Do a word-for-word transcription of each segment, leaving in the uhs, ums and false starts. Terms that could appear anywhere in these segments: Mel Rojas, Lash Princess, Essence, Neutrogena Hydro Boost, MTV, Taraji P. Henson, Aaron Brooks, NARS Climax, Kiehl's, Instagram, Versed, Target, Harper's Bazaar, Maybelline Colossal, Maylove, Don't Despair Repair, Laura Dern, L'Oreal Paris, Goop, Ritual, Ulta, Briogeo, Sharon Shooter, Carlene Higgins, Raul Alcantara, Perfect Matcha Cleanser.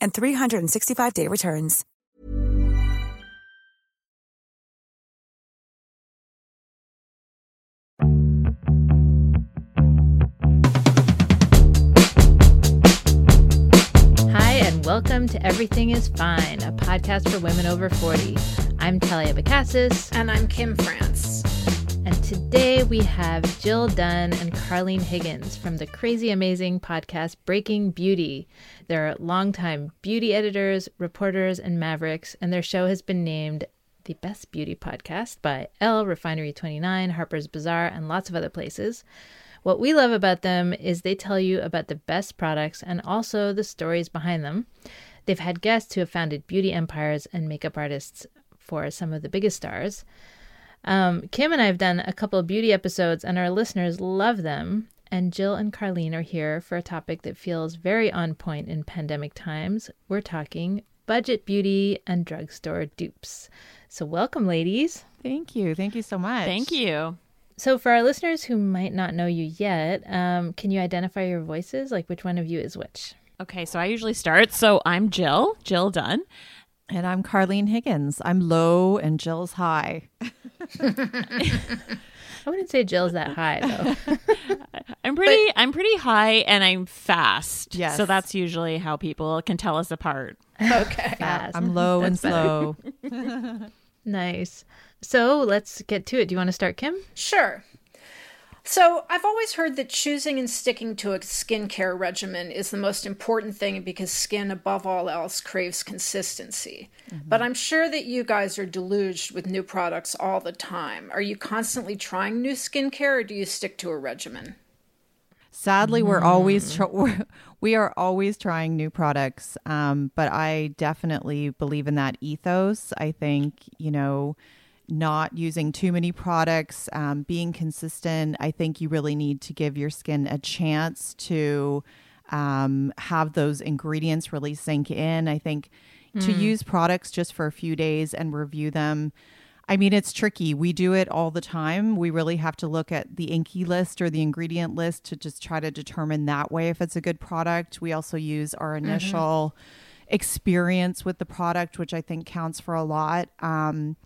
and three sixty-five day returns. Hi, and welcome to Everything is Fine, a podcast for women over forty. I'm Talia Bacassis. And I'm Kim France. And today we have Jill Dunn and Carlene Higgins from the crazy amazing podcast Breaking Beauty. They're longtime beauty editors, reporters, and mavericks, and their show has been named the best beauty podcast by Elle, Refinery twenty-nine, Harper's Bazaar, and lots of other places. What we love about them is they tell you about the best products and also the stories behind them. They've had guests who have founded beauty empires and makeup artists for some of the biggest stars. Um, Kim and I have done a couple of beauty episodes and our listeners love them. And Jill and Carlene are here for a topic that feels very on point in pandemic times. We're talking budget beauty and drugstore dupes. So welcome, ladies. Thank you. Thank you so much. Thank you. So for our listeners who might not know you yet, um, can you identify your voices? Like which one of you is which? Okay, so I usually start. So I'm Jill, Jill Dunn. And I'm Carlene Higgins. I'm low and Jill's high. I wouldn't say Jill's that high though. I'm pretty but, I'm pretty high and I'm fast. Yes. So that's usually how people can tell us apart. Okay. Fast. I'm low and slow. Nice. So let's get to it. Do you want to start, Kim? Sure. So I've always heard that choosing and sticking to a skincare regimen is the most important thing because skin, above all else, craves consistency. Mm-hmm. But I'm sure that you guys are deluged with new products all the time. Are you constantly trying new skincare or do you stick to a regimen? Sadly, we're always tr- we're, we are always trying new products, um, but I definitely believe in that ethos. I think, you know, not using too many products, um, being consistent. I think you really need to give your skin a chance to um, have those ingredients really sink in. I think mm. to use products just for a few days and review them, I mean, it's tricky. We do it all the time. We really have to look at the Inky list or the ingredient list to just try to determine that way if it's a good product. We also use our initial mm-hmm. experience with the product, which I think counts for a lot. Um,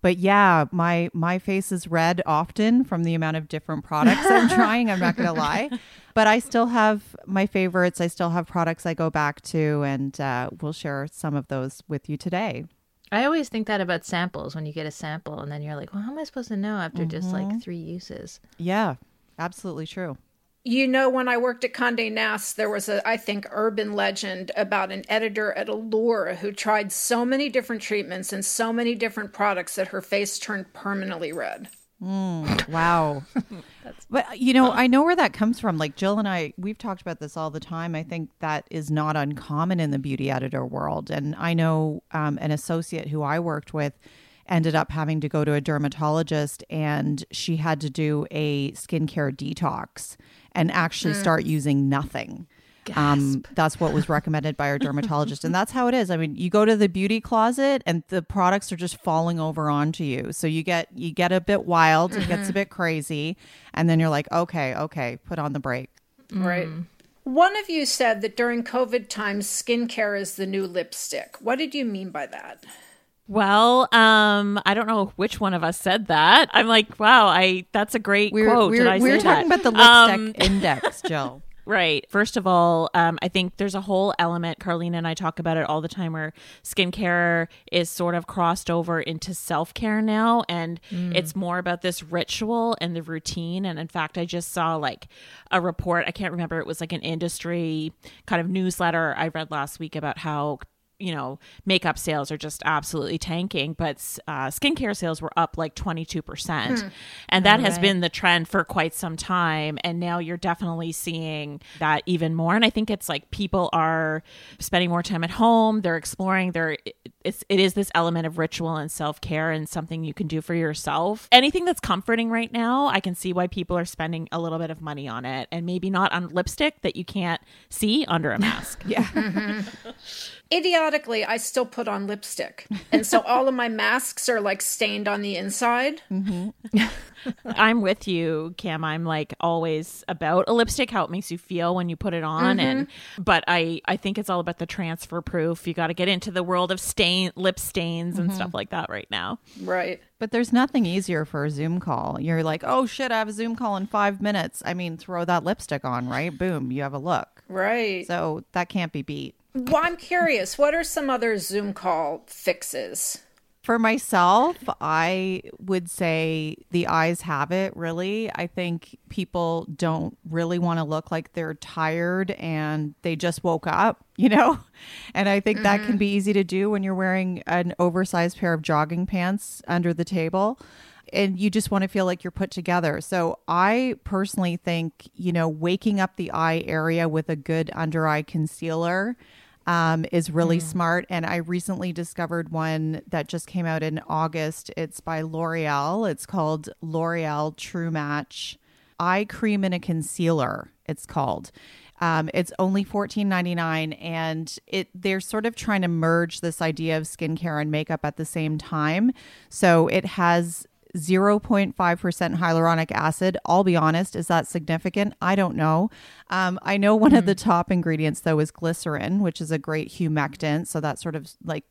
But yeah, my my face is red often from the amount of different products I'm trying. I'm not going to lie. But I still have my favorites. I still have products I go back to, and uh, we'll share some of those with you today. I always think that about samples, when you get a sample and then you're like, well, how am I supposed to know after mm-hmm. just like three uses? Yeah, absolutely true. You know, when I worked at Condé Nast, there was a, I think, urban legend about an editor at Allure who tried so many different treatments and so many different products that her face turned permanently red. Mm, wow. That's but, you know, I know where that comes from. Like Jill and I, we've talked about this all the time. I think that is not uncommon in the beauty editor world. And I know um, an associate who I worked with ended up having to go to a dermatologist, and she had to do a skincare detox and actually mm. start using nothing. Um, that's what was recommended by our dermatologist. And that's how it is. I mean, you go to the beauty closet and the products are just falling over onto you. So you get you get a bit wild, mm-hmm. it gets a bit crazy. And then you're like, okay, okay, put on the brake. Right. Mm. One of you said that during COVID times, skincare is the new lipstick. What did you mean by that? Well, um, I don't know which one of us said that. I'm like, wow, I that's a great we're, quote. We're, did I we're say talking that? About the lipstick um, index, Jill. Right. First of all, um, I think there's a whole element, Carlene and I talk about it all the time, where skincare is sort of crossed over into self-care now. And mm. it's more about this ritual and the routine. And in fact, I just saw like a report. I can't remember. It was like an industry kind of newsletter I read last week about how, you know, makeup sales are just absolutely tanking, but uh, skincare sales were up like twenty-two percent. Hmm. And that All has right. been the trend for quite some time. And now you're definitely seeing that even more. And I think it's like people are spending more time at home. They're exploring their, it's, it is this element of ritual and self-care and something you can do for yourself. Anything that's comforting right now, I can see why people are spending a little bit of money on it, and maybe not on lipstick that you can't see under a mask. Yeah. Mm-hmm. Idiotically, I still put on lipstick. And so all of my masks are like stained on the inside. Mm-hmm. I'm with you, Cam. I'm like always about a lipstick, how it makes you feel when you put it on. Mm-hmm. And But I, I think it's all about the transfer proof. You got to get into the world of stain, lip stains mm-hmm. and stuff like that right now. Right. But there's nothing easier for a Zoom call. You're like, oh shit, I have a Zoom call in five minutes. I mean, throw that lipstick on, right? Boom, you have a look. Right. So that can't be beat. Well, I'm curious, what are some other Zoom call fixes? For myself, I would say the eyes have it, really. I think people don't really want to look like they're tired and they just woke up, you know? And I think mm-hmm. that can be easy to do when you're wearing an oversized pair of jogging pants under the table. And you just want to feel like you're put together. So I personally think, you know, waking up the eye area with a good under eye concealer um, is really mm. smart. And I recently discovered one that just came out in August. It's by L'Oreal. It's called L'Oreal True Match Eye Cream and a Concealer, it's called. Um, it's only fourteen ninety-nine, and it they're sort of trying to merge this idea of skincare and makeup at the same time. So it has zero point five percent hyaluronic acid. I'll be honest, is that significant? I don't know. Um, I know one mm. of the top ingredients, though, is glycerin, which is a great humectant. So that sort of like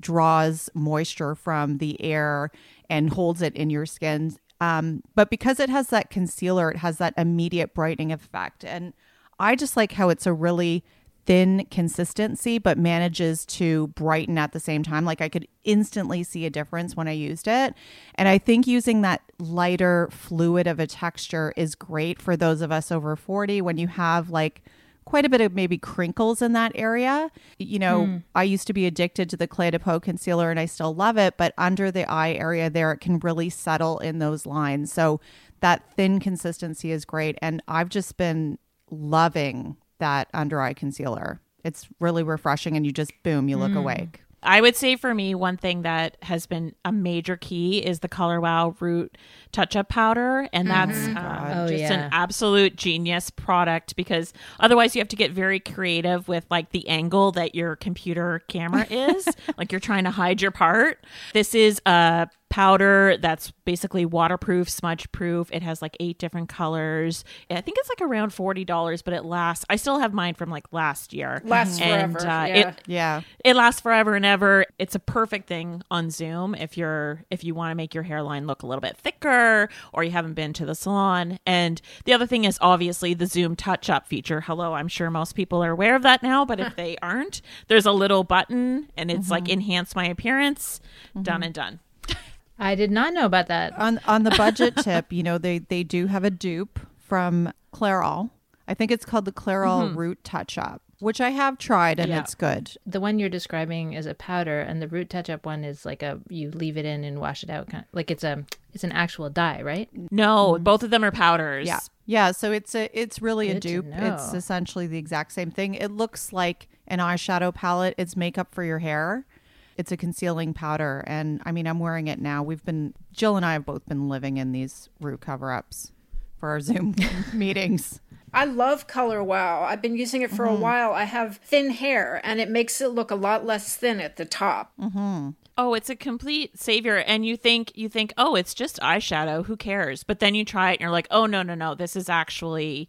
draws moisture from the air and holds it in your skin. Um, but because it has that concealer, it has that immediate brightening effect. And I just like how it's a really thin consistency, but manages to brighten at the same time. Like I could instantly see a difference when I used it. And I think using that lighter fluid of a texture is great for those of us over forty when you have like quite a bit of maybe crinkles in that area. You know, mm. I used to be addicted to the Clay de Peau concealer and I still love it, but under the eye area there, it can really settle in those lines. So that thin consistency is great. And I've just been loving that under eye concealer. It's really refreshing and you just boom, you look mm. awake. I would say for me, one thing that has been a major key is the Color Wow Root Touch-Up Powder. And that's mm-hmm. uh, oh, just yeah. an absolute genius product, because otherwise you have to get very creative with like the angle that your computer camera is. Like you're trying to hide your part. This is a powder that's basically waterproof, smudge proof. It has like eight different colors. I think it's like around forty dollars, but it lasts. I still have mine from like last year. Lasts and, forever. Uh, yeah. It, yeah. It lasts forever and ever. It's a perfect thing on Zoom if you're if you want to make your hairline look a little bit thicker or you haven't been to the salon. And the other thing is obviously the Zoom touch-up feature. Hello, I'm sure most people are aware of that now, but if they aren't, there's a little button and it's mm-hmm. like enhance my appearance, mm-hmm. done and done. I did not know about that. On on the budget tip, you know, they, they do have a dupe from Clairol. I think it's called the Clairol mm-hmm. Root Touch-Up, which I have tried and yeah. it's good. The one you're describing is a powder, and the Root Touch-Up one is like a you leave it in and wash it out. Kind of, like it's a it's an actual dye, right? No, mm-hmm. both of them are powders. Yeah, yeah. So it's a it's really good a dupe. It's essentially the exact same thing. It looks like an eyeshadow palette. It's makeup for your hair. It's a concealing powder. And I mean, I'm wearing it now. We've been, Jill and I have both been living in these root cover-ups for our Zoom meetings. I love Color Wow. I've been using it for mm-hmm. a while. I have thin hair, and it makes it look a lot less thin at the top. Mm-hmm. Oh, it's a complete savior. And you think, you think, oh, it's just eyeshadow. Who cares? But then you try it and you're like, oh, no, no, no. This is actually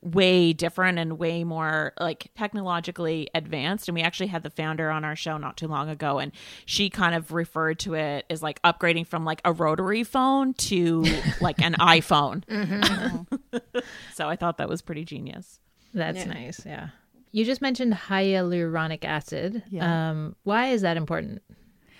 way different and way more like technologically advanced. And we actually had the founder on our show not too long ago, and she kind of referred to it as like upgrading from like a rotary phone to like an iPhone. Mm-hmm. So I thought that was pretty genius. That's yeah. nice. Yeah. You just mentioned hyaluronic acid. Yeah. Um, why is that important?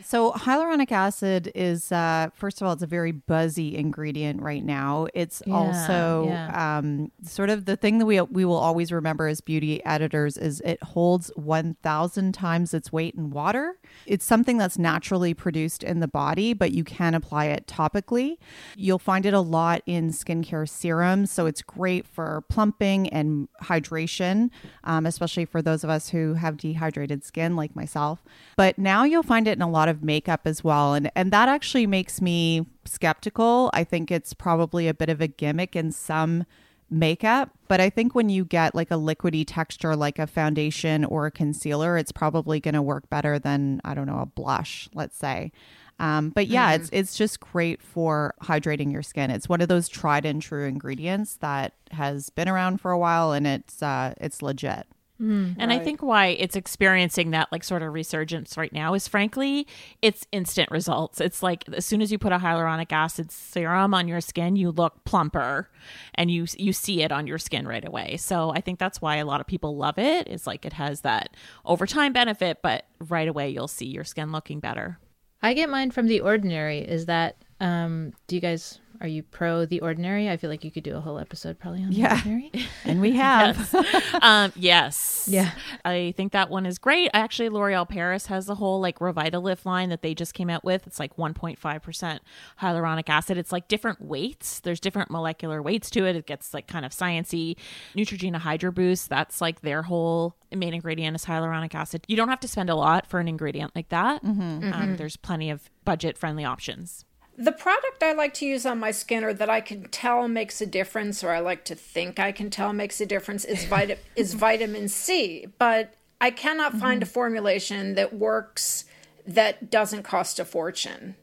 So hyaluronic acid is, uh, first of all, it's a very buzzy ingredient right now. It's yeah, also yeah. Um, sort of the thing that we we will always remember as beauty editors is it holds one thousand times its weight in water. It's something that's naturally produced in the body, but you can apply it topically. You'll find it a lot in skincare serums. So it's great for plumping and hydration, um, especially for those of us who have dehydrated skin like myself. But now you'll find it in a lot of makeup as well. And and that actually makes me skeptical. I think it's probably a bit of a gimmick in some makeup. But I think when you get like a liquidy texture, like a foundation or a concealer, it's probably going to work better than, I don't know, a blush, let's say. Um, but yeah, mm. it's it's just great for hydrating your skin. It's one of those tried and true ingredients that has been around for a while, and it's uh, it's legit. Mm, and right. I think why it's experiencing that like sort of resurgence right now is, frankly, it's instant results. It's like as soon as you put a hyaluronic acid serum on your skin, you look plumper and you you see it on your skin right away. So I think that's why a lot of people love it. It's like it has that over time benefit, but right away you'll see your skin looking better. I get mine from The Ordinary. Is that um, do you guys... Are you pro The Ordinary? I feel like you could do a whole episode probably on yeah. The Ordinary. And we have. yes. Um, yes. Yeah. I think that one is great. Actually, L'Oreal Paris has the whole like Revitalift line that they just came out with. It's like one point five percent hyaluronic acid. It's like different weights. There's different molecular weights to it. It gets like kind of sciencey. Neutrogena Hydro Boost, that's like their whole main ingredient is hyaluronic acid. You don't have to spend a lot for an ingredient like that. Mm-hmm. Mm-hmm. Um, there's plenty of budget-friendly options. The product I like to use on my skin, or that I can tell makes a difference, or I like to think I can tell makes a difference, is, vit- is vitamin C. But I cannot mm-hmm. find a formulation that works that doesn't cost a fortune.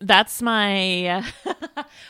That's my,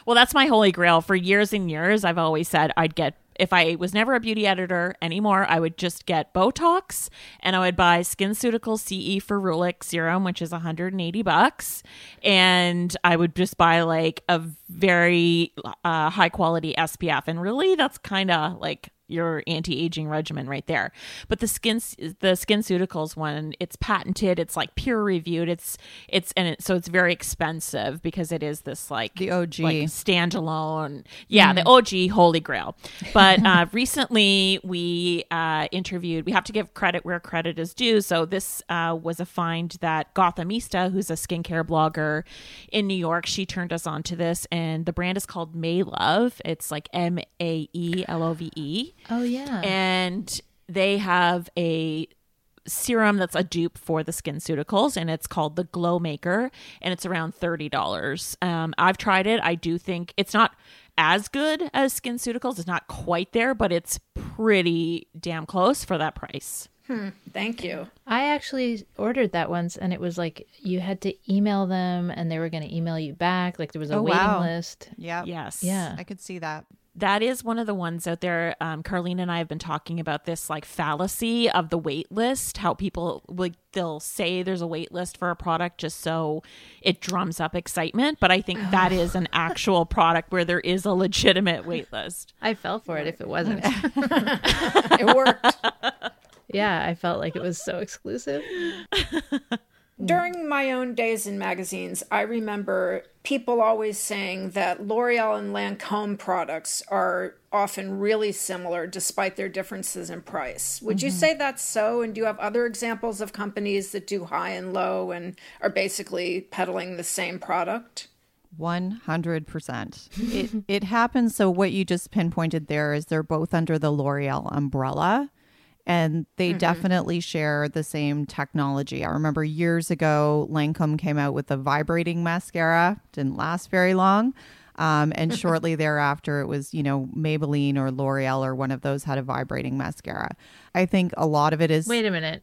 well, that's my holy grail. For years and years, I've always said I'd get, if I was never a beauty editor anymore, I would just get Botox, and I would buy SkinCeuticals C E Ferulic Serum, which is one hundred eighty bucks. And I would just buy like a very uh, high quality S P F. And really, that's kind of like your anti-aging regimen right there. But the skin, the SkinCeuticals one, it's patented, it's like peer reviewed, it's it's and it, so it's very expensive because it is this like the O G, like standalone, yeah, mm. the O G holy grail. But uh, recently we uh, interviewed. We have to give credit where credit is due. So this uh, was a find that Gothamista, who's a skincare blogger in New York, she turned us on to this, and the brand is called Maylove. It's like M A E L O V E. Oh, yeah. And they have a serum that's a dupe for the SkinCeuticals, and it's called the Glow Maker, and it's around thirty dollars. Um, I've tried it. I do think it's not as good as SkinCeuticals. It's not quite there, but it's pretty damn close for that price. Hmm. Thank you. I actually ordered that once, and it was like you had to email them, and they were going to email you back. Like there was a oh, waiting wow. list. Yeah. Yes. Yeah. I could see that. That is one of the ones out there. Um, Carlene and I have been talking about this like fallacy of the wait list, how people like they'll say there's a wait list for a product just so it drums up excitement. But I think that is an actual product where there is a legitimate wait list. I fell for it if it wasn't. It worked. Yeah, I felt like it was so exclusive. During my own days in magazines, I remember people always saying that L'Oreal and Lancôme products are often really similar despite their differences in price. Would mm-hmm. you say that's so? And do you have other examples of companies that do high and low and are basically peddling the same product? one hundred percent. It, it happens. So what you just pinpointed there is they're both under the L'Oreal umbrella. And they mm-hmm. definitely share the same technology. I remember years ago, Lancôme came out with a vibrating mascara. Didn't last very long. Um, and shortly thereafter, it was, you know, Maybelline or L'Oreal or one of those had a vibrating mascara. I think a lot of it is... Wait a minute.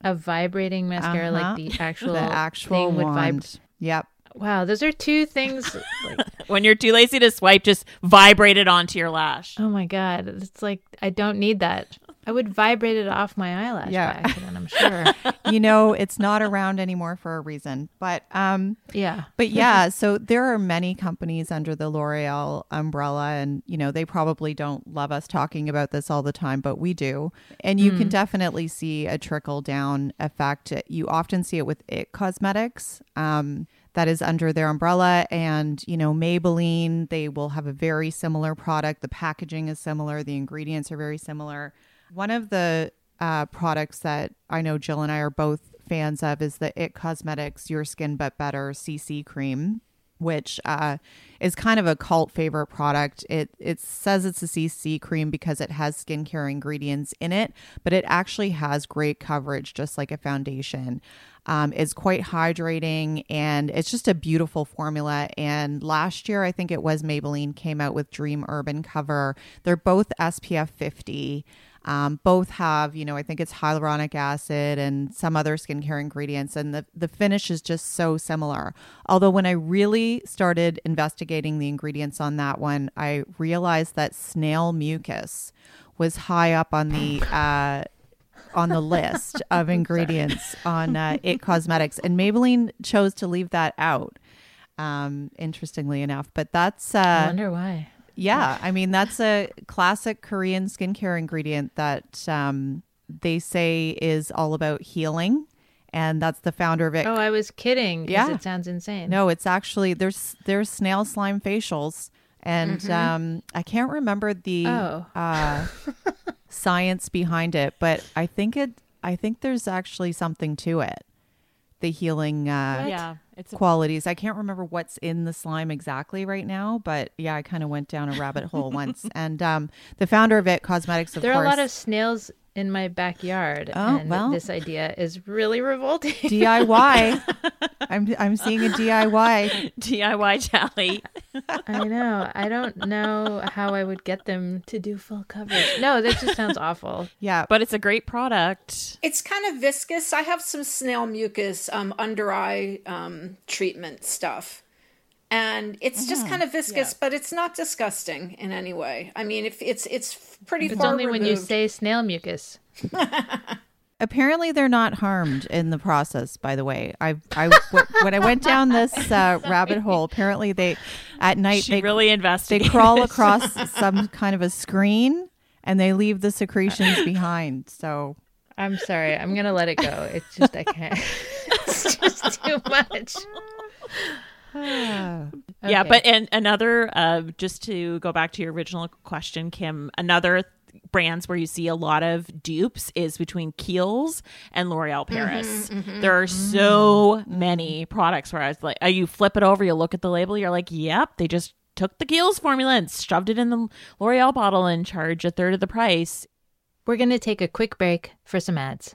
A vibrating mascara, uh-huh. like the actual, the actual thing wand. Would vibrate? Yep. Wow, those are two things. Like, when you're too lazy to swipe, just vibrate it onto your lash. Oh my God. It's like, I don't need that. I would vibrate it off my eyelash yeah. by accident, I'm sure. You know, it's not around anymore for a reason. But um, yeah. But yeah, so there are many companies under the L'Oreal umbrella. And, you know, they probably don't love us talking about this all the time, but we do. And you mm. can definitely see a trickle down effect. You often see it with It Cosmetics. Um, that is under their umbrella. And, you know, Maybelline, they will have a very similar product. The packaging is similar. The ingredients are very similar. One of the uh, products that I know Jill and I are both fans of is the It Cosmetics Your Skin But Better C C Cream, which uh, is kind of a cult favorite product. It it says it's a C C cream because it has skincare ingredients in it, but it actually has great coverage, just like a foundation. Um, it's quite hydrating, and it's just a beautiful formula. And last year, I think it was Maybelline came out with Dream Urban Cover. They're both S P F fifty. Um, both have, you know, I think it's hyaluronic acid and some other skincare ingredients. And the, the finish is just so similar. Although when I really started investigating the ingredients on that one, I realized that snail mucus was high up on the uh, on the list of ingredients on uh, It Cosmetics. And Maybelline chose to leave that out, um, interestingly enough. But that's... Uh, I wonder why. Yeah, I mean, that's a classic Korean skincare ingredient that um, they say is all about healing. And that's the founder of it. Oh, I was kidding. Yeah. Because it sounds insane. No, it's actually, there's there's snail slime facials. And mm-hmm. um, I can't remember the oh. uh, science behind it, but I think it. I think there's actually something to it. The healing uh, yeah, it's a- qualities. I can't remember what's in the slime exactly right now, but yeah, I kind of went down a rabbit hole once. And um, the founder of It Cosmetics, of there course. There are a lot of snails in my backyard. Oh, and well. This idea is really revolting. D I Y. I'm I'm seeing a D I Y. D I Y tally. I know. I don't know how I would get them to do full coverage. No, that just sounds awful. Yeah. But it's a great product. It's kind of viscous. I have some snail mucus um, under eye um, treatment stuff. And it's mm-hmm. just kind of viscous, yeah. but it's not disgusting in any way. I mean, if it's it's pretty it's far removed. It's only when you say snail mucus. Apparently, they're not harmed in the process. By the way, I, I w- when I went down this uh, rabbit hole, apparently they at night she they really investigated. They crawl across some kind of a screen and they leave the secretions behind. So. I'm sorry. I'm gonna let it go. It's just I can't. It's just too much. Yeah, okay. But and another, uh, just to go back to your original question, Kim, another th- brands where you see a lot of dupes is between Kiehl's and L'Oreal Paris. Mm-hmm, mm-hmm. There are so mm-hmm. many products where I was like, uh, you flip it over, you look at the label, you're like, yep, they just took the Kiehl's formula and shoved it in the L'Oreal bottle and charged a third of the price. We're going to take a quick break for some ads.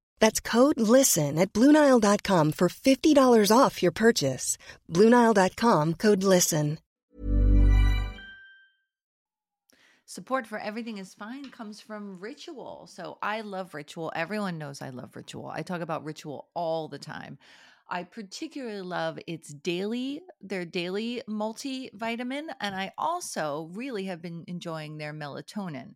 That's code LISTEN at Blue Nile dot com for fifty dollars off your purchase. Blue Nile dot com, code LISTEN. Support for Everything is Fine comes from Ritual. So I love Ritual. Everyone knows I love Ritual. I talk about Ritual all the time. I particularly love its daily, their daily multivitamin, and I also really have been enjoying their melatonin.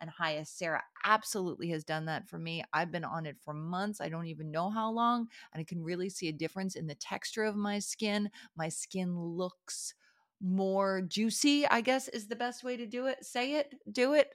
and Hyacera absolutely has done that for me. I've been on it for months. I don't even know how long, and I can really see a difference in the texture of my skin. My skin looks more juicy, I guess is the best way to do it. Say it, do it.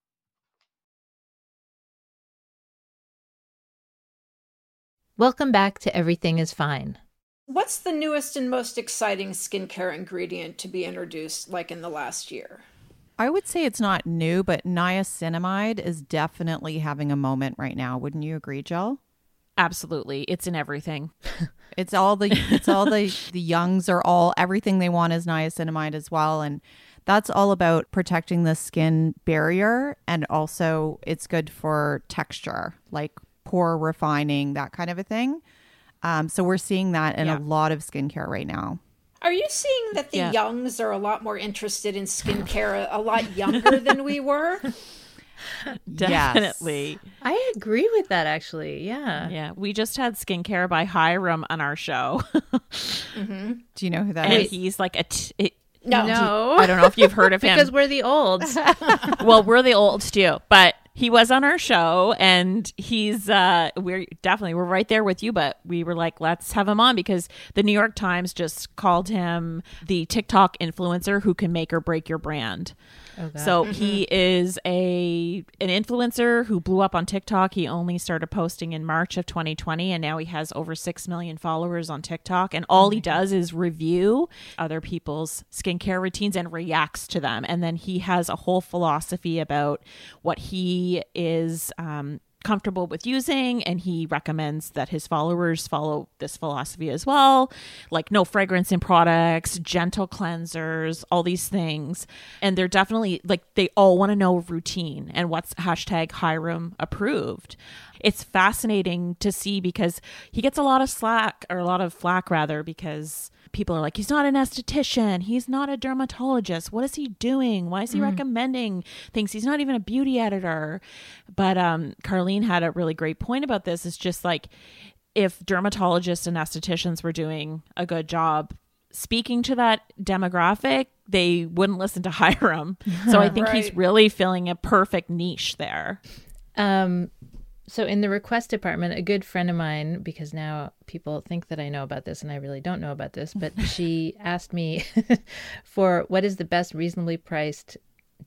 Welcome back to Everything is Fine. What's the newest and most exciting skincare ingredient to be introduced, like in the last year? I would say it's not new, but niacinamide is definitely having a moment right now. Wouldn't you agree, Jill? Absolutely. It's in everything. It's all the it's all the the youngs are all everything they want is niacinamide as well, and that's all about protecting the skin barrier, and also it's good for texture, like pore refining, that kind of a thing. Um, so we're seeing that in yeah. a lot of skincare right now. Are you seeing that the yeah. youngs are a lot more interested in skincare, a lot younger than we were? Definitely. Yes. I agree with that, actually. Yeah. Yeah. We just had Skincare by Hiram on our show. Mm-hmm. Do you know who that and is? And he's like a... T- it- no. no. I don't know if you've heard of him. Because we're the olds. Well, we're the olds too, but... He was on our show, and he's uh, we're definitely we're right there with you. But we were like, let's have him on because the New York Times just called him the TikTok influencer who can make or break your brand. Oh, so mm-hmm. he is a an influencer who blew up on TikTok. He only started posting in March of twenty twenty, and now he has over six million followers on TikTok. And all oh he does God. is review other people's skincare routines and reacts to them. And then he has a whole philosophy about what he. He is um, comfortable with using, and he recommends that his followers follow this philosophy as well, like no fragrance in products, gentle cleansers, all these things. And they're definitely like they all want to know routine and what's hashtag Hiram approved. It's fascinating to see because he gets a lot of slack or a lot of flack rather because people are like, he's not an esthetician. He's not a dermatologist. What is he doing? Why is he mm. recommending things? He's not even a beauty editor. But um, Carlene had a really great point about this. It's just like if dermatologists and estheticians were doing a good job speaking to that demographic, they wouldn't listen to Hiram. So I think right. he's really filling a perfect niche there. Um. So in the request department, a good friend of mine, because now people think that I know about this and I really don't know about this, but she asked me for what is the best reasonably priced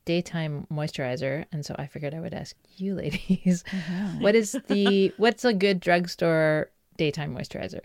daytime moisturizer. And so I figured I would ask you ladies, oh. what is the what's a good drugstore daytime moisturizer?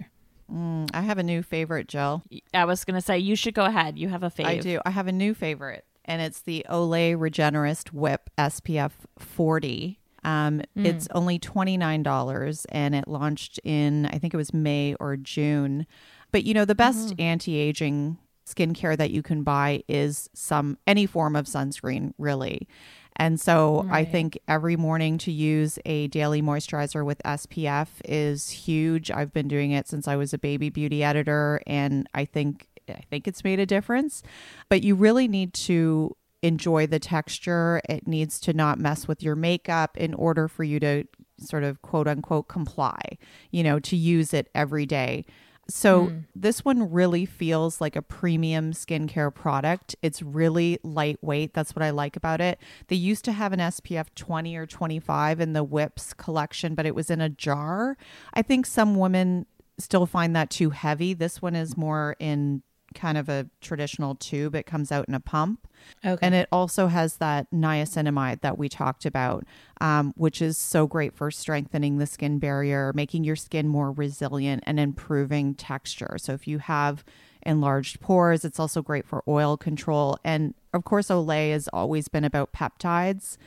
Mm, I have a new favorite, Jill. I was going to say, you should go ahead. You have a fave. I do. I have a new favorite, and it's the Olay Regenerist Whip S P F forty. Um, mm. It's only twenty-nine dollars, and it launched in, I think it was May or June. But, you know, the best mm. anti-aging skincare that you can buy is some, any form of sunscreen, really. And so right. I think every morning to use a daily moisturizer with S P F is huge. I've been doing it since I was a baby beauty editor, and I think I think it's made a difference. But you really need to enjoy the texture. It needs to not mess with your makeup in order for you to sort of quote unquote comply, you know, to use it every day. So mm. this one really feels like a premium skincare product. It's really lightweight. That's what I like about it. They used to have an S P F twenty or twenty-five in the Whips collection, but it was in a jar. I think some women still find that too heavy. This one is more in kind of a traditional tube. It comes out in a pump. Okay. And it also has that niacinamide that we talked about, um, which is so great for strengthening the skin barrier, making your skin more resilient and improving texture. So if you have enlarged pores, it's also great for oil control. And of course, Olay has always been about peptides.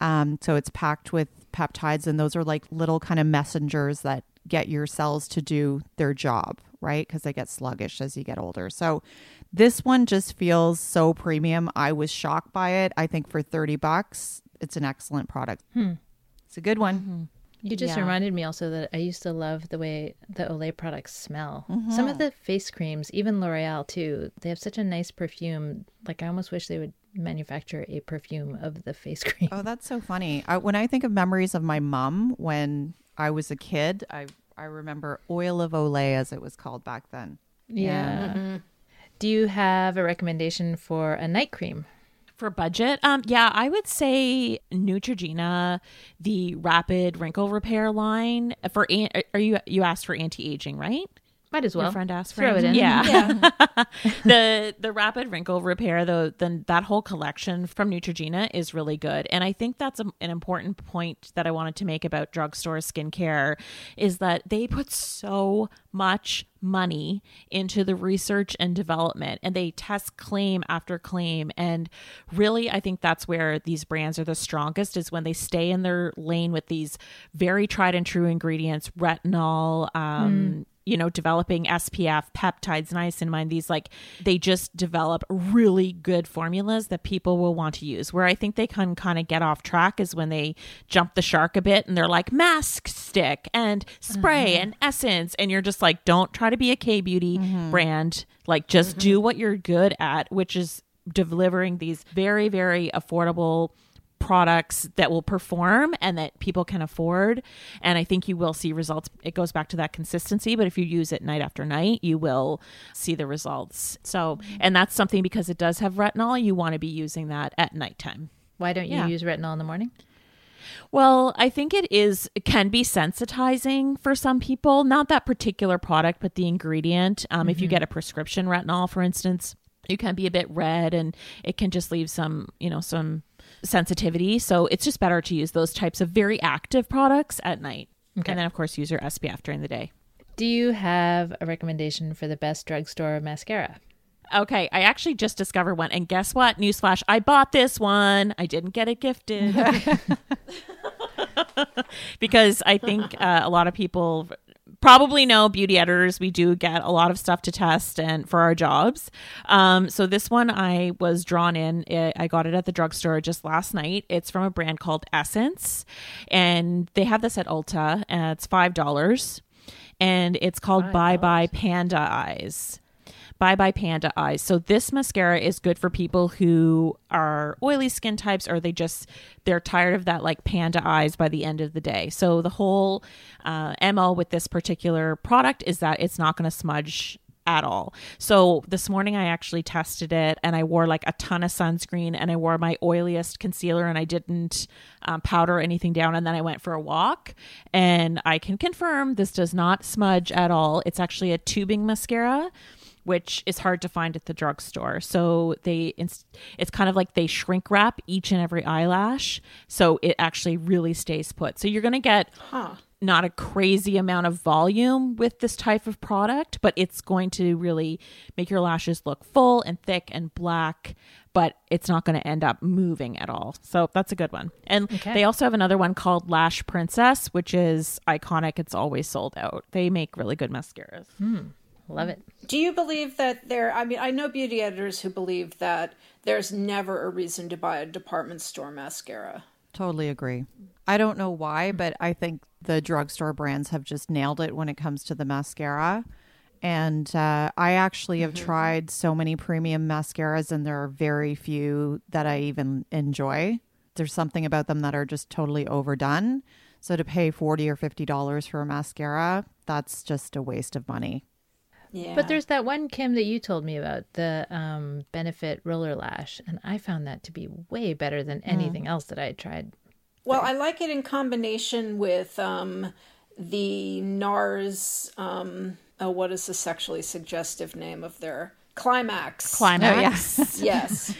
Um, so it's packed with peptides, and those are like little kind of messengers that get your cells to do their job, right? Because they get sluggish as you get older. So this one just feels so premium. I was shocked by it. I think for thirty bucks, it's an excellent product. Hmm. It's a good one. Mm-hmm. You just yeah. reminded me also that I used to love the way the Olay products smell. Mm-hmm. Some of the face creams, even L'Oreal too, they have such a nice perfume. Like I almost wish they would manufacture a perfume of the face cream. Oh, that's so funny. I, when I think of memories of my mom when I was a kid, I I remember Oil of Olay, as it was called back then. Yeah. Mm-hmm. Do you have a recommendation for a night cream? For budget? Um, yeah, I would say Neutrogena, the Rapid Wrinkle Repair line. For an- are you you asked for anti-aging, right? Might as well. Your friend asked for Throw it in. Yeah. yeah. the the Rapid Wrinkle Repair, though, then that whole collection from Neutrogena is really good. And I think that's a, an important point that I wanted to make about drugstore skincare is that they put so much money into the research and development, and they test claim after claim. And really, I think that's where these brands are the strongest, is when they stay in their lane with these very tried and true ingredients, retinol, um, mm. you know, developing S P F, peptides, niacinamide, these like, they just develop really good formulas that people will want to use. Where I think they can kind of get off track is when they jump the shark a bit and they're like mask stick and spray mm-hmm. and essence. And you're just like, don't try to be a K-beauty mm-hmm. brand. Like just mm-hmm. do what you're good at, which is delivering these very, very affordable products that will perform and that people can afford. And I think you will see results. It goes back to that consistency, but if you use it night after night, you will see the results. So, and that's something, because it does have retinol, you want to be using that at nighttime. Why don't you yeah. use retinol in the morning? Well, I think it is, it can be sensitizing for some people, not that particular product, but the ingredient. Um, mm-hmm. If you get a prescription retinol, for instance, you can be a bit red and it can just leave some, you know, some sensitivity. So it's just better to use those types of very active products at night. Okay. And then, of course, use your S P F during the day. Do you have a recommendation for the best drugstore mascara? Okay, I actually just discovered one. And guess what? Newsflash, I bought this one. I didn't get it gifted. Because I think uh, a lot of people probably know, beauty editors, we do get a lot of stuff to test and for our jobs. Um, so this one I was drawn in. It, I got it at the drugstore just last night. It's from a brand called Essence, and they have this at Ulta, and it's five dollars, and it's called five dollars. Bye Bye Panda Eyes. Bye Bye Panda Eyes. So this mascara is good for people who are oily skin types, or they just, they're tired of that like panda eyes by the end of the day. So the whole uh, M O with this particular product is that it's not going to smudge at all. So this morning I actually tested it, and I wore like a ton of sunscreen, and I wore my oiliest concealer, and I didn't um, powder anything down. And then I went for a walk, and I can confirm this does not smudge at all. It's actually a tubing mascara, which is hard to find at the drugstore. So they, it's kind of like they shrink wrap each and every eyelash. So it actually really stays put. So you're going to get huh. not a crazy amount of volume with this type of product, but it's going to really make your lashes look full and thick and black, but it's not going to end up moving at all. So that's a good one. And okay. they also have another one called Lash Princess, which is iconic. It's always sold out. They make really good mascaras. Hmm. Love it. Do you believe that there, I mean, I know beauty editors who believe that there's never a reason to buy a department store mascara. Totally agree. I don't know why, but I think the drugstore brands have just nailed it when it comes to the mascara. And uh, I actually have mm-hmm. tried so many premium mascaras, and there are very few that I even enjoy. There's something about them that are just totally overdone. So to pay forty dollars or fifty dollars for a mascara, that's just a waste of money. Yeah. But there's that one, Kim, that you told me about, the um, Benefit Roller Lash. And I found that to be way better than anything mm. else that I had tried. Well, I like it in combination with um, the NARS, um, oh, what is the sexually suggestive name of their? Climax. Climax. Oh, yes. Yes.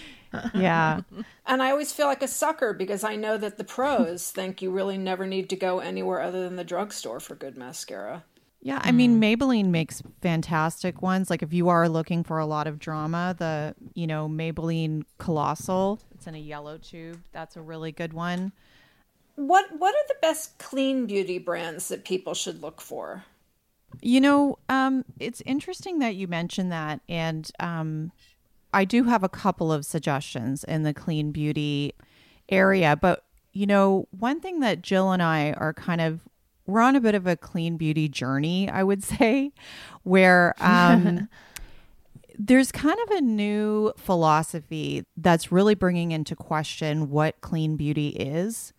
Yeah. And I always feel like a sucker because I know that the pros think you really never need to go anywhere other than the drugstore for good mascara. Yeah, I mean, Maybelline makes fantastic ones. Like if you are looking for a lot of drama, the, you know, Maybelline Colossal, it's in a yellow tube. That's a really good one. What what are the best clean beauty brands that people should look for? You know, um, it's interesting that you mentioned that. And um, I do have a couple of suggestions in the clean beauty area. But, you know, one thing that Jill and I are kind of, we're on a bit of a clean beauty journey, I would say, where um, there's kind of a new philosophy that's really bringing into question what clean beauty is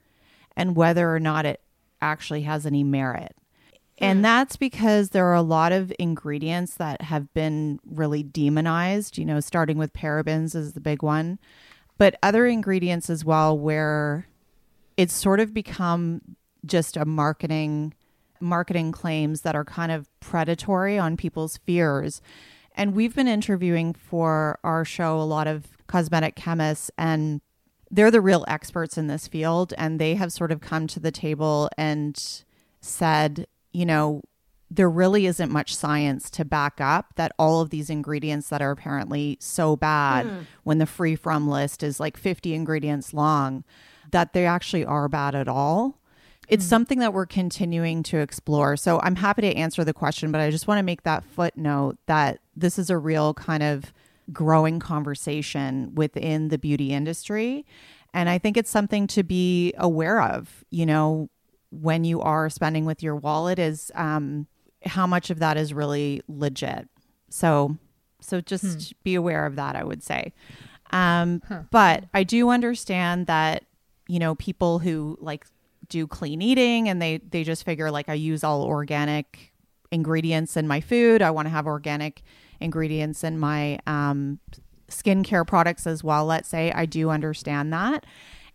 and whether or not it actually has any merit. And that's because there are a lot of ingredients that have been really demonized, you know, starting with parabens is the big one, but other ingredients as well, where it's sort of become just a marketing marketing claims that are kind of predatory on people's fears. And we've been interviewing for our show a lot of cosmetic chemists, and they're the real experts in this field, and they have sort of come to the table and said, you know, there really isn't much science to back up that all of these ingredients that are apparently so bad mm. when the free from list is like fifty ingredients long, that they actually are bad at all. It's something that we're continuing to explore. So I'm happy to answer the question, but I just want to make that footnote that this is a real kind of growing conversation within the beauty industry. And I think it's something to be aware of, you know, when you are spending with your wallet is um, how much of that is really legit. So so just hmm. be aware of that, I would say. Um, huh. But I do understand that, you know, people who like do clean eating and they they just figure like I use all organic ingredients in my food. I want to have organic ingredients in my um, skincare products as well. Let's say I do understand that.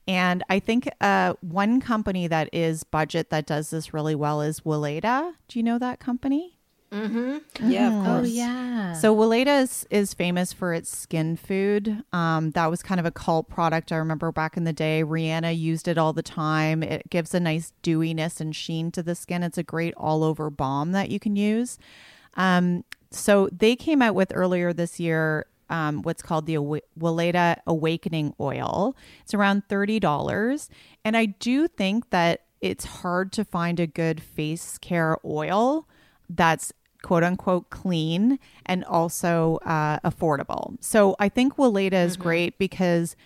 And I think uh, one company that is budget that does this really well is Weleda. Do you know that company? Mm-hmm. Yeah, mm. of course. Oh, yeah. So Weleda is, is famous for its skin food. Um, that was kind of a cult product. I remember back in the day, Rihanna used it all the time. It gives a nice dewiness and sheen to the skin. It's a great all-over balm that you can use. Um, so they came out with earlier this year um, what's called the Weleda Awakening Oil. It's around thirty dollars. And I do think that it's hard to find a good face care oil that's quote unquote clean and also uh, affordable. So I think Weleda is mm-hmm. great because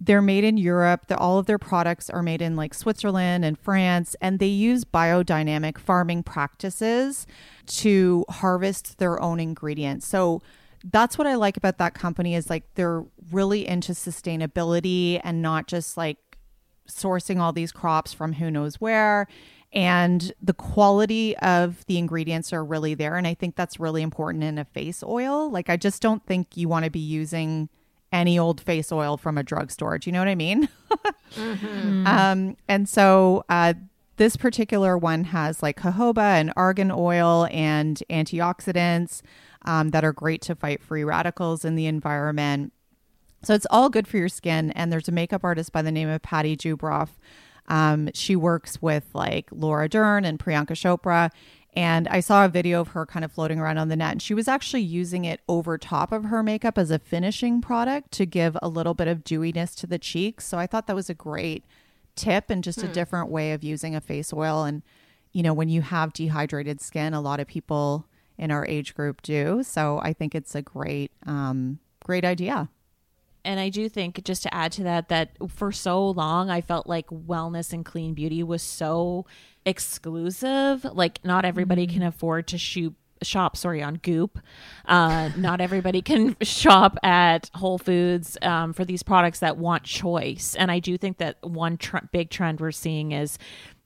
they're made in Europe. The, all of their products are made in like Switzerland and France, and they use biodynamic farming practices to harvest their own ingredients. So that's what I like about that company is like they're really into sustainability and not just like sourcing all these crops from who knows where. And the quality of the ingredients are really there. And I think that's really important in a face oil. Like, I just don't think you want to be using any old face oil from a drugstore. Do you know what I mean? mm-hmm. um, and so uh, this particular one has like jojoba and argan oil and antioxidants um, that are great to fight free radicals in the environment. So it's all good for your skin. And there's a makeup artist by the name of Patty Dubroff. Um, she works with like Laura Dern and Priyanka Chopra. And I saw a video of her kind of floating around on the net. And she was actually using it over top of her makeup as a finishing product to give a little bit of dewiness to the cheeks. So I thought that was a great tip and just hmm. a different way of using a face oil. And, you know, when you have dehydrated skin, a lot of people in our age group do. So I think it's a great, um, great idea. And I do think, just to add to that, that for so long, I felt like wellness and clean beauty was so exclusive. Like, not everybody mm-hmm. can afford to shoot, shop, sorry, on Goop. Uh, not everybody can shop at Whole Foods um, for these products that want choice. And I do think that one tr- big trend we're seeing is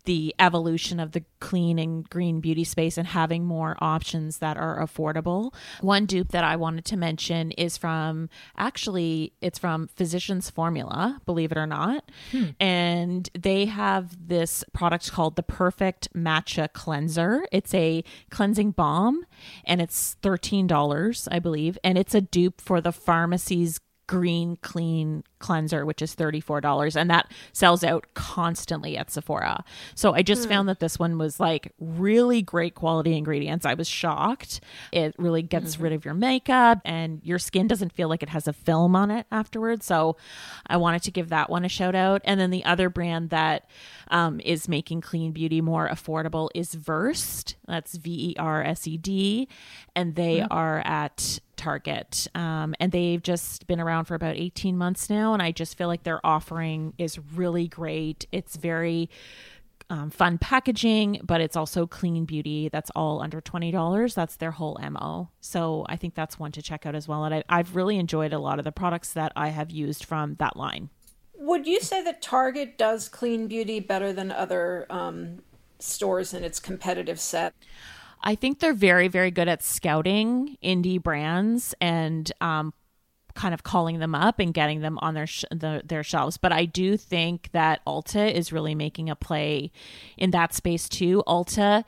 the evolution of the clean and green beauty space and having more options that are affordable. One dupe that I wanted to mention is from, actually, it's from Physicians Formula, believe it or not. Hmm. And they have this product called the Perfect Matcha Cleanser. It's a cleansing balm and it's thirteen dollars, I believe. And it's a dupe for the pharmacy's Green Clean Cleanser, which is thirty-four dollars, and that sells out constantly at Sephora. So I just mm. found that this one was like really great quality ingredients. I was shocked. It really gets mm-hmm. rid of your makeup and your skin doesn't feel like it has a film on it afterwards. So I wanted to give that one a shout out. And then the other brand that um, is making clean beauty more affordable is Versed. That's V E R S E D. And they mm. are at Target. Um, and they've just been around for about eighteen months now. And I just feel like their offering is really great. It's very um, fun packaging, but it's also clean beauty. That's all under twenty dollars. That's their whole M O. So I think that's one to check out as well. And I, I've really enjoyed a lot of the products that I have used from that line. Would you say that Target does clean beauty better than other um, stores in its competitive set? I think they're very, very good at scouting indie brands and um, kind of calling them up and getting them on their sh- the, their shelves. But I do think that Ulta is really making a play in that space too. Ulta,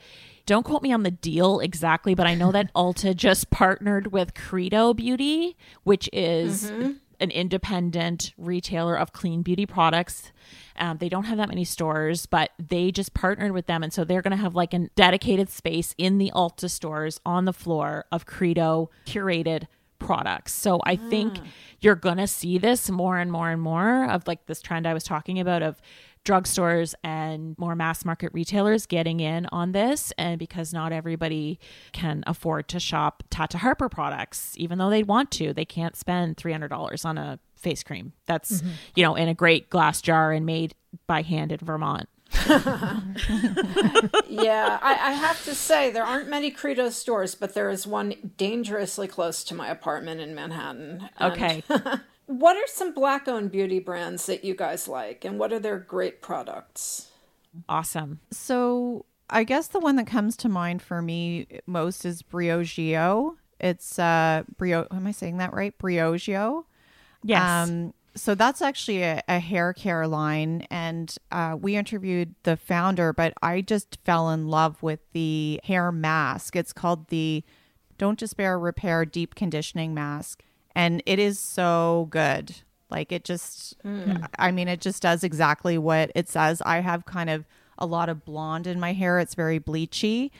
don't quote me on the deal exactly, but I know that Ulta just partnered with Credo Beauty, which is mm-hmm. an independent retailer of clean beauty products. Um, they don't have that many stores, but they just partnered with them. And so they're going to have like a dedicated space in the Ulta stores on the floor of Credo curated products. So I ah. think you're going to see this more and more and more of like this trend I was talking about of drugstores and more mass market retailers getting in on this, and because not everybody can afford to shop Tata Harper products, even though they want to, they can't spend three hundred dollars on a face cream that's, mm-hmm. you know, in a great glass jar and made by hand in Vermont. yeah, I, I have to say there aren't many Credo stores, but there is one dangerously close to my apartment in Manhattan. And okay. What are some Black-owned beauty brands that you guys like, and what are their great products? Awesome. So I guess the one that comes to mind for me most is Briogeo. It's uh, Brio. Am I saying that right? Briogeo. Yes. Um, so that's actually a, a hair care line, and uh, we interviewed the founder, but I just fell in love with the hair mask. It's called the Don't Despair Repair Deep Conditioning Mask. And it is so good. Like it just, mm. I mean, it just does exactly what it says. I have kind of a lot of blonde in my hair. It's very bleachy.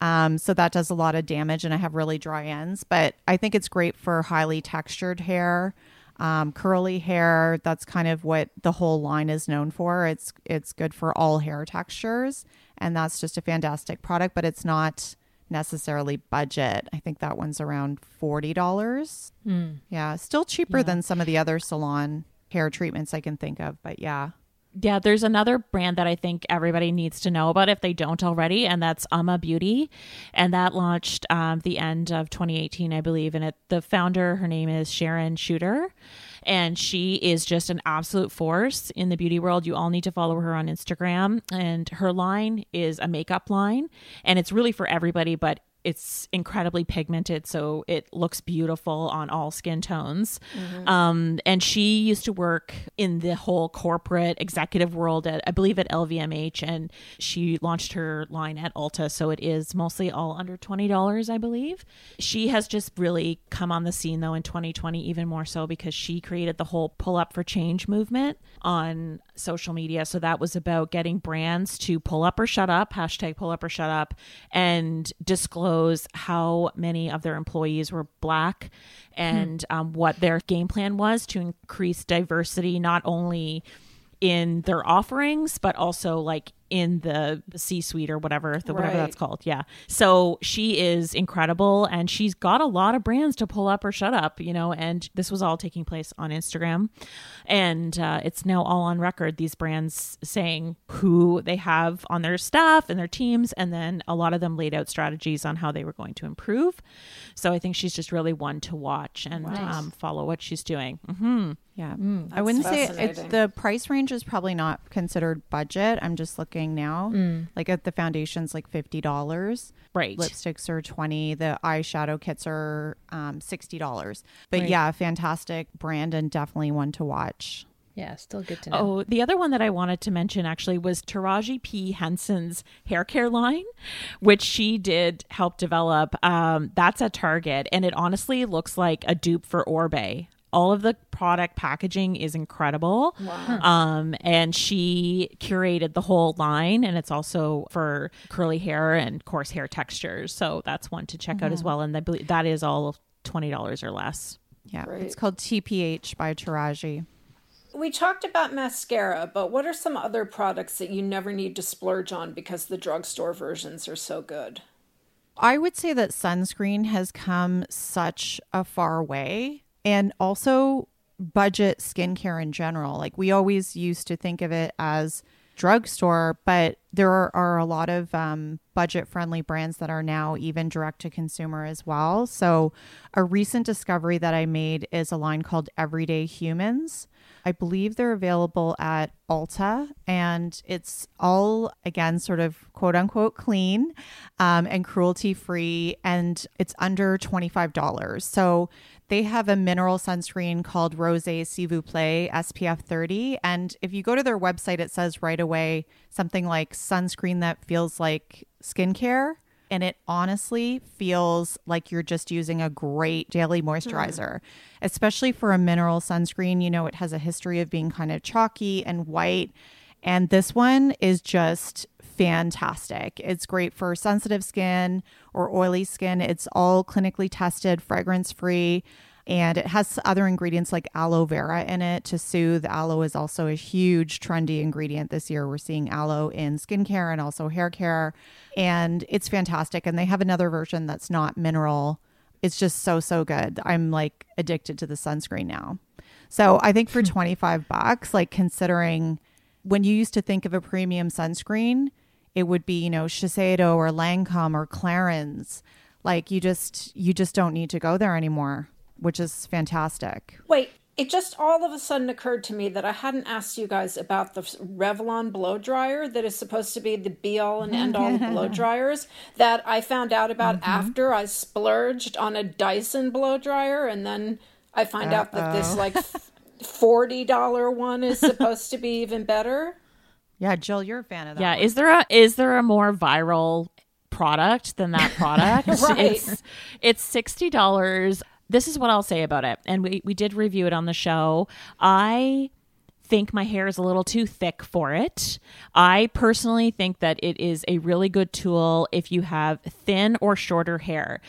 Um, so that does a lot of damage and I have really dry ends, but I think it's great for highly textured hair, um, curly hair. That's kind of what the whole line is known for. It's, it's good for all hair textures and that's just a fantastic product, but it's not necessarily budget. I think that one's around forty dollars. Mm. Yeah, still cheaper yeah. than some of the other salon hair treatments I can think of, but yeah. Yeah, there's another brand that I think everybody needs to know about if they don't already, and that's Amma Beauty, and that launched um, the end of twenty eighteen, I believe, and it, the founder, her name is Sharon Shooter, and she is just an absolute force in the beauty world. You all need to follow her on Instagram, and her line is a makeup line, and it's really for everybody, but it's incredibly pigmented, so it looks beautiful on all skin tones. Mm-hmm. Um, and she used to work in the whole corporate executive world, at, I believe at L V M H, and she launched her line at Ulta, so it is mostly all under twenty dollars, I believe. She has just really come on the scene, though, in twenty twenty, even more so, because she created the whole Pull Up for Change movement on social media. So that was about getting brands to pull up or shut up, hashtag pull up or shut up, and disclose how many of their employees were Black and hmm. um, what their game plan was to increase diversity, not only in their offerings, but also like in the, the C-suite or whatever, the, whatever right. that's called. Yeah. So she is incredible, and she's got a lot of brands to pull up or shut up, you know, and this was all taking place on Instagram. And uh, it's now all on record, these brands saying who they have on their staff and their teams. And then a lot of them laid out strategies on how they were going to improve. So I think she's just really one to watch and nice. um, follow what she's doing. Mm-hmm. Yeah. Mm, I wouldn't say it's, the price range is probably not considered budget. I'm just looking now. Mm. Like at the foundation's like fifty dollars. Right. Lipsticks are twenty dollars. The eyeshadow kits are um, sixty dollars. But right. yeah, fantastic brand and definitely one to watch. Yeah, still good to know. Oh, the other one that I wanted to mention actually was Taraji P. Henson's hair care line, which she did help develop. Um, that's at Target, and it honestly looks like a dupe for Orbe. All of the product packaging is incredible. Wow. Um, and she curated the whole line, and it's also for curly hair and coarse hair textures. So that's one to check mm-hmm. out as well. And I believe that is all twenty dollars or less. Yeah. Great. It's called T P H by Taraji. We talked about mascara, but what are some other products that you never need to splurge on because the drugstore versions are so good? I would say that sunscreen has come such a far way. And also budget skincare in general. Like we always used to think of it as drugstore, but there are, are a lot of um, budget-friendly brands that are now even direct-to-consumer as well. So a recent discovery that I made is a line called Everyday Humans. I believe they're available at Ulta, and it's all, again, sort of quote-unquote clean um, and cruelty-free, and it's under twenty-five dollars. So they have a mineral sunscreen called Rosé S'il vous plaît S P F thirty, and if you go to their website, it says right away something like sunscreen that feels like skincare, and it honestly feels like you're just using a great daily moisturizer, mm. especially for a mineral sunscreen. You know, it has a history of being kind of chalky and white, and this one is just fantastic. It's great for sensitive skin or oily skin. It's all clinically tested, fragrance-free, and it has other ingredients like aloe vera in it to soothe. Aloe is also a huge trendy ingredient this year. We're seeing aloe in skincare and also hair care. And it's fantastic. And they have another version that's not mineral. It's just so, so good. I'm like addicted to the sunscreen now. So I think for twenty-five bucks, like considering when you used to think of a premium sunscreen, it would be, you know, Shiseido or Lancôme or Clarins. Like you just, you just don't need to go there anymore, which is fantastic. Wait, it just all of a sudden occurred to me that I hadn't asked you guys about the Revlon blow dryer that is supposed to be the be all and end all of blow dryers that I found out about mm-hmm. after I splurged on a Dyson blow dryer. And then I find Uh-oh. out that this like forty dollars one is supposed to be even better. Yeah, Jill, you're a fan of that. Yeah. One. Is there a, is there a more viral product than that product? Right. It's, it's sixty dollars. This is what I'll say about it. And we, we did review it on the show. I think my hair is a little too thick for it. I personally think that it is a really good tool if you have thin or shorter hair,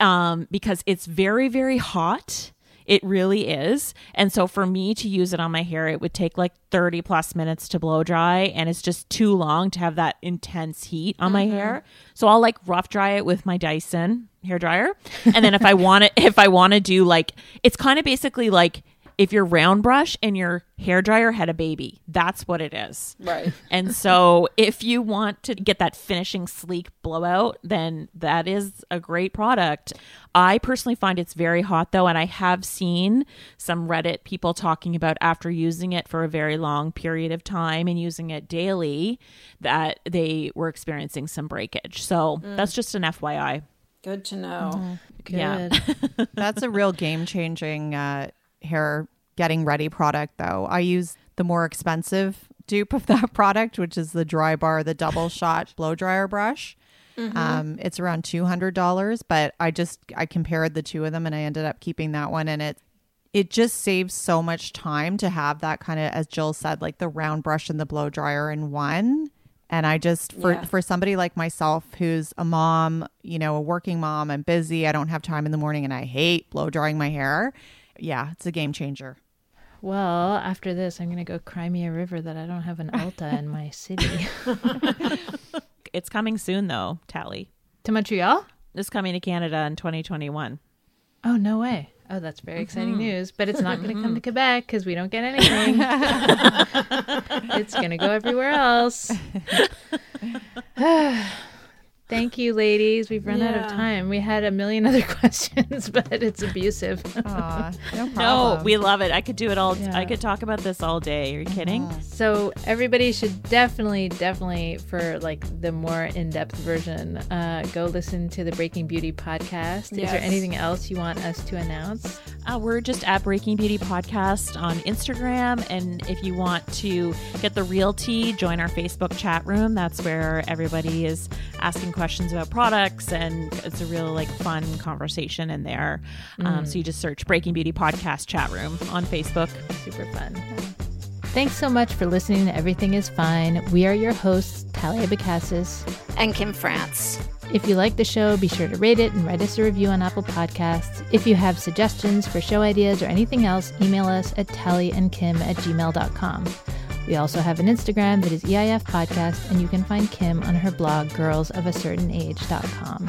um, because it's very, very hot. It really is. And so for me to use it on my hair, it would take like thirty plus minutes to blow dry. And it's just too long to have that intense heat on my mm-hmm. hair. So I'll like rough dry it with my Dyson hair dryer. And then if I want to, if I want to do like, it's kind of basically like if your round brush and your hair dryer had a baby, that's what it is. Right. And so if you want to get that finishing sleek blowout, then that is a great product. I personally find it's very hot though. And I have seen some Reddit people talking about after using it for a very long period of time and using it daily that they were experiencing some breakage. So mm. that's just an F Y I. Good to know. Mm, good. Yeah. That's a real game changing uh, hair getting ready product though. I use the more expensive dupe of that product, which is the Dry Bar, the double shot blow dryer brush. Mm-hmm. Um, it's around two hundred dollars, but I just, I compared the two of them and I ended up keeping that one. And it, it just saves so much time to have that kind of, as Jill said, like the round brush and the blow dryer in one. And I just, for, yeah. for somebody like myself, who's a mom, you know, a working mom, I'm busy, I don't have time in the morning and I hate blow drying my hair. Yeah, it's a game changer. Well, after this, I'm going to go cry me a river that I don't have an Ulta in my city. It's coming soon, though, Tally. To Montreal? It's coming to Canada in twenty twenty-one. Oh, no way. Oh, that's very exciting mm-hmm. news. But it's not going to come to Quebec because we don't get anything. It's going to go everywhere else. Thank you, ladies. We've run yeah. out of time. We had a million other questions, but it's abusive. Aww, no problem. No, we love it. I could do it all. Yeah. I could talk about this all day. Are you kidding? Uh-huh. So everybody should definitely, definitely, for like the more in-depth version, uh, go listen to the Breaking Beauty podcast. Yes. Is there anything else you want us to announce? Uh, we're just at Breaking Beauty Podcast on Instagram. And if you want to get the real tea, join our Facebook chat room. That's where everybody is asking questions about products, and it's a real like fun conversation in there. Mm. Um, so you just search Breaking Beauty Podcast chat room on Facebook. Super fun. Thanks so much for listening to Everything is Fine. We are your hosts, Talia Bacassis and Kim France. If you like the show, be sure to rate it and write us a review on Apple Podcasts. If you have suggestions for show ideas or anything else, email us at tallyandkim at gmail dot com. We also have an Instagram that is E I F Podcast, and you can find Kim on her blog, girls of a certain age dot com.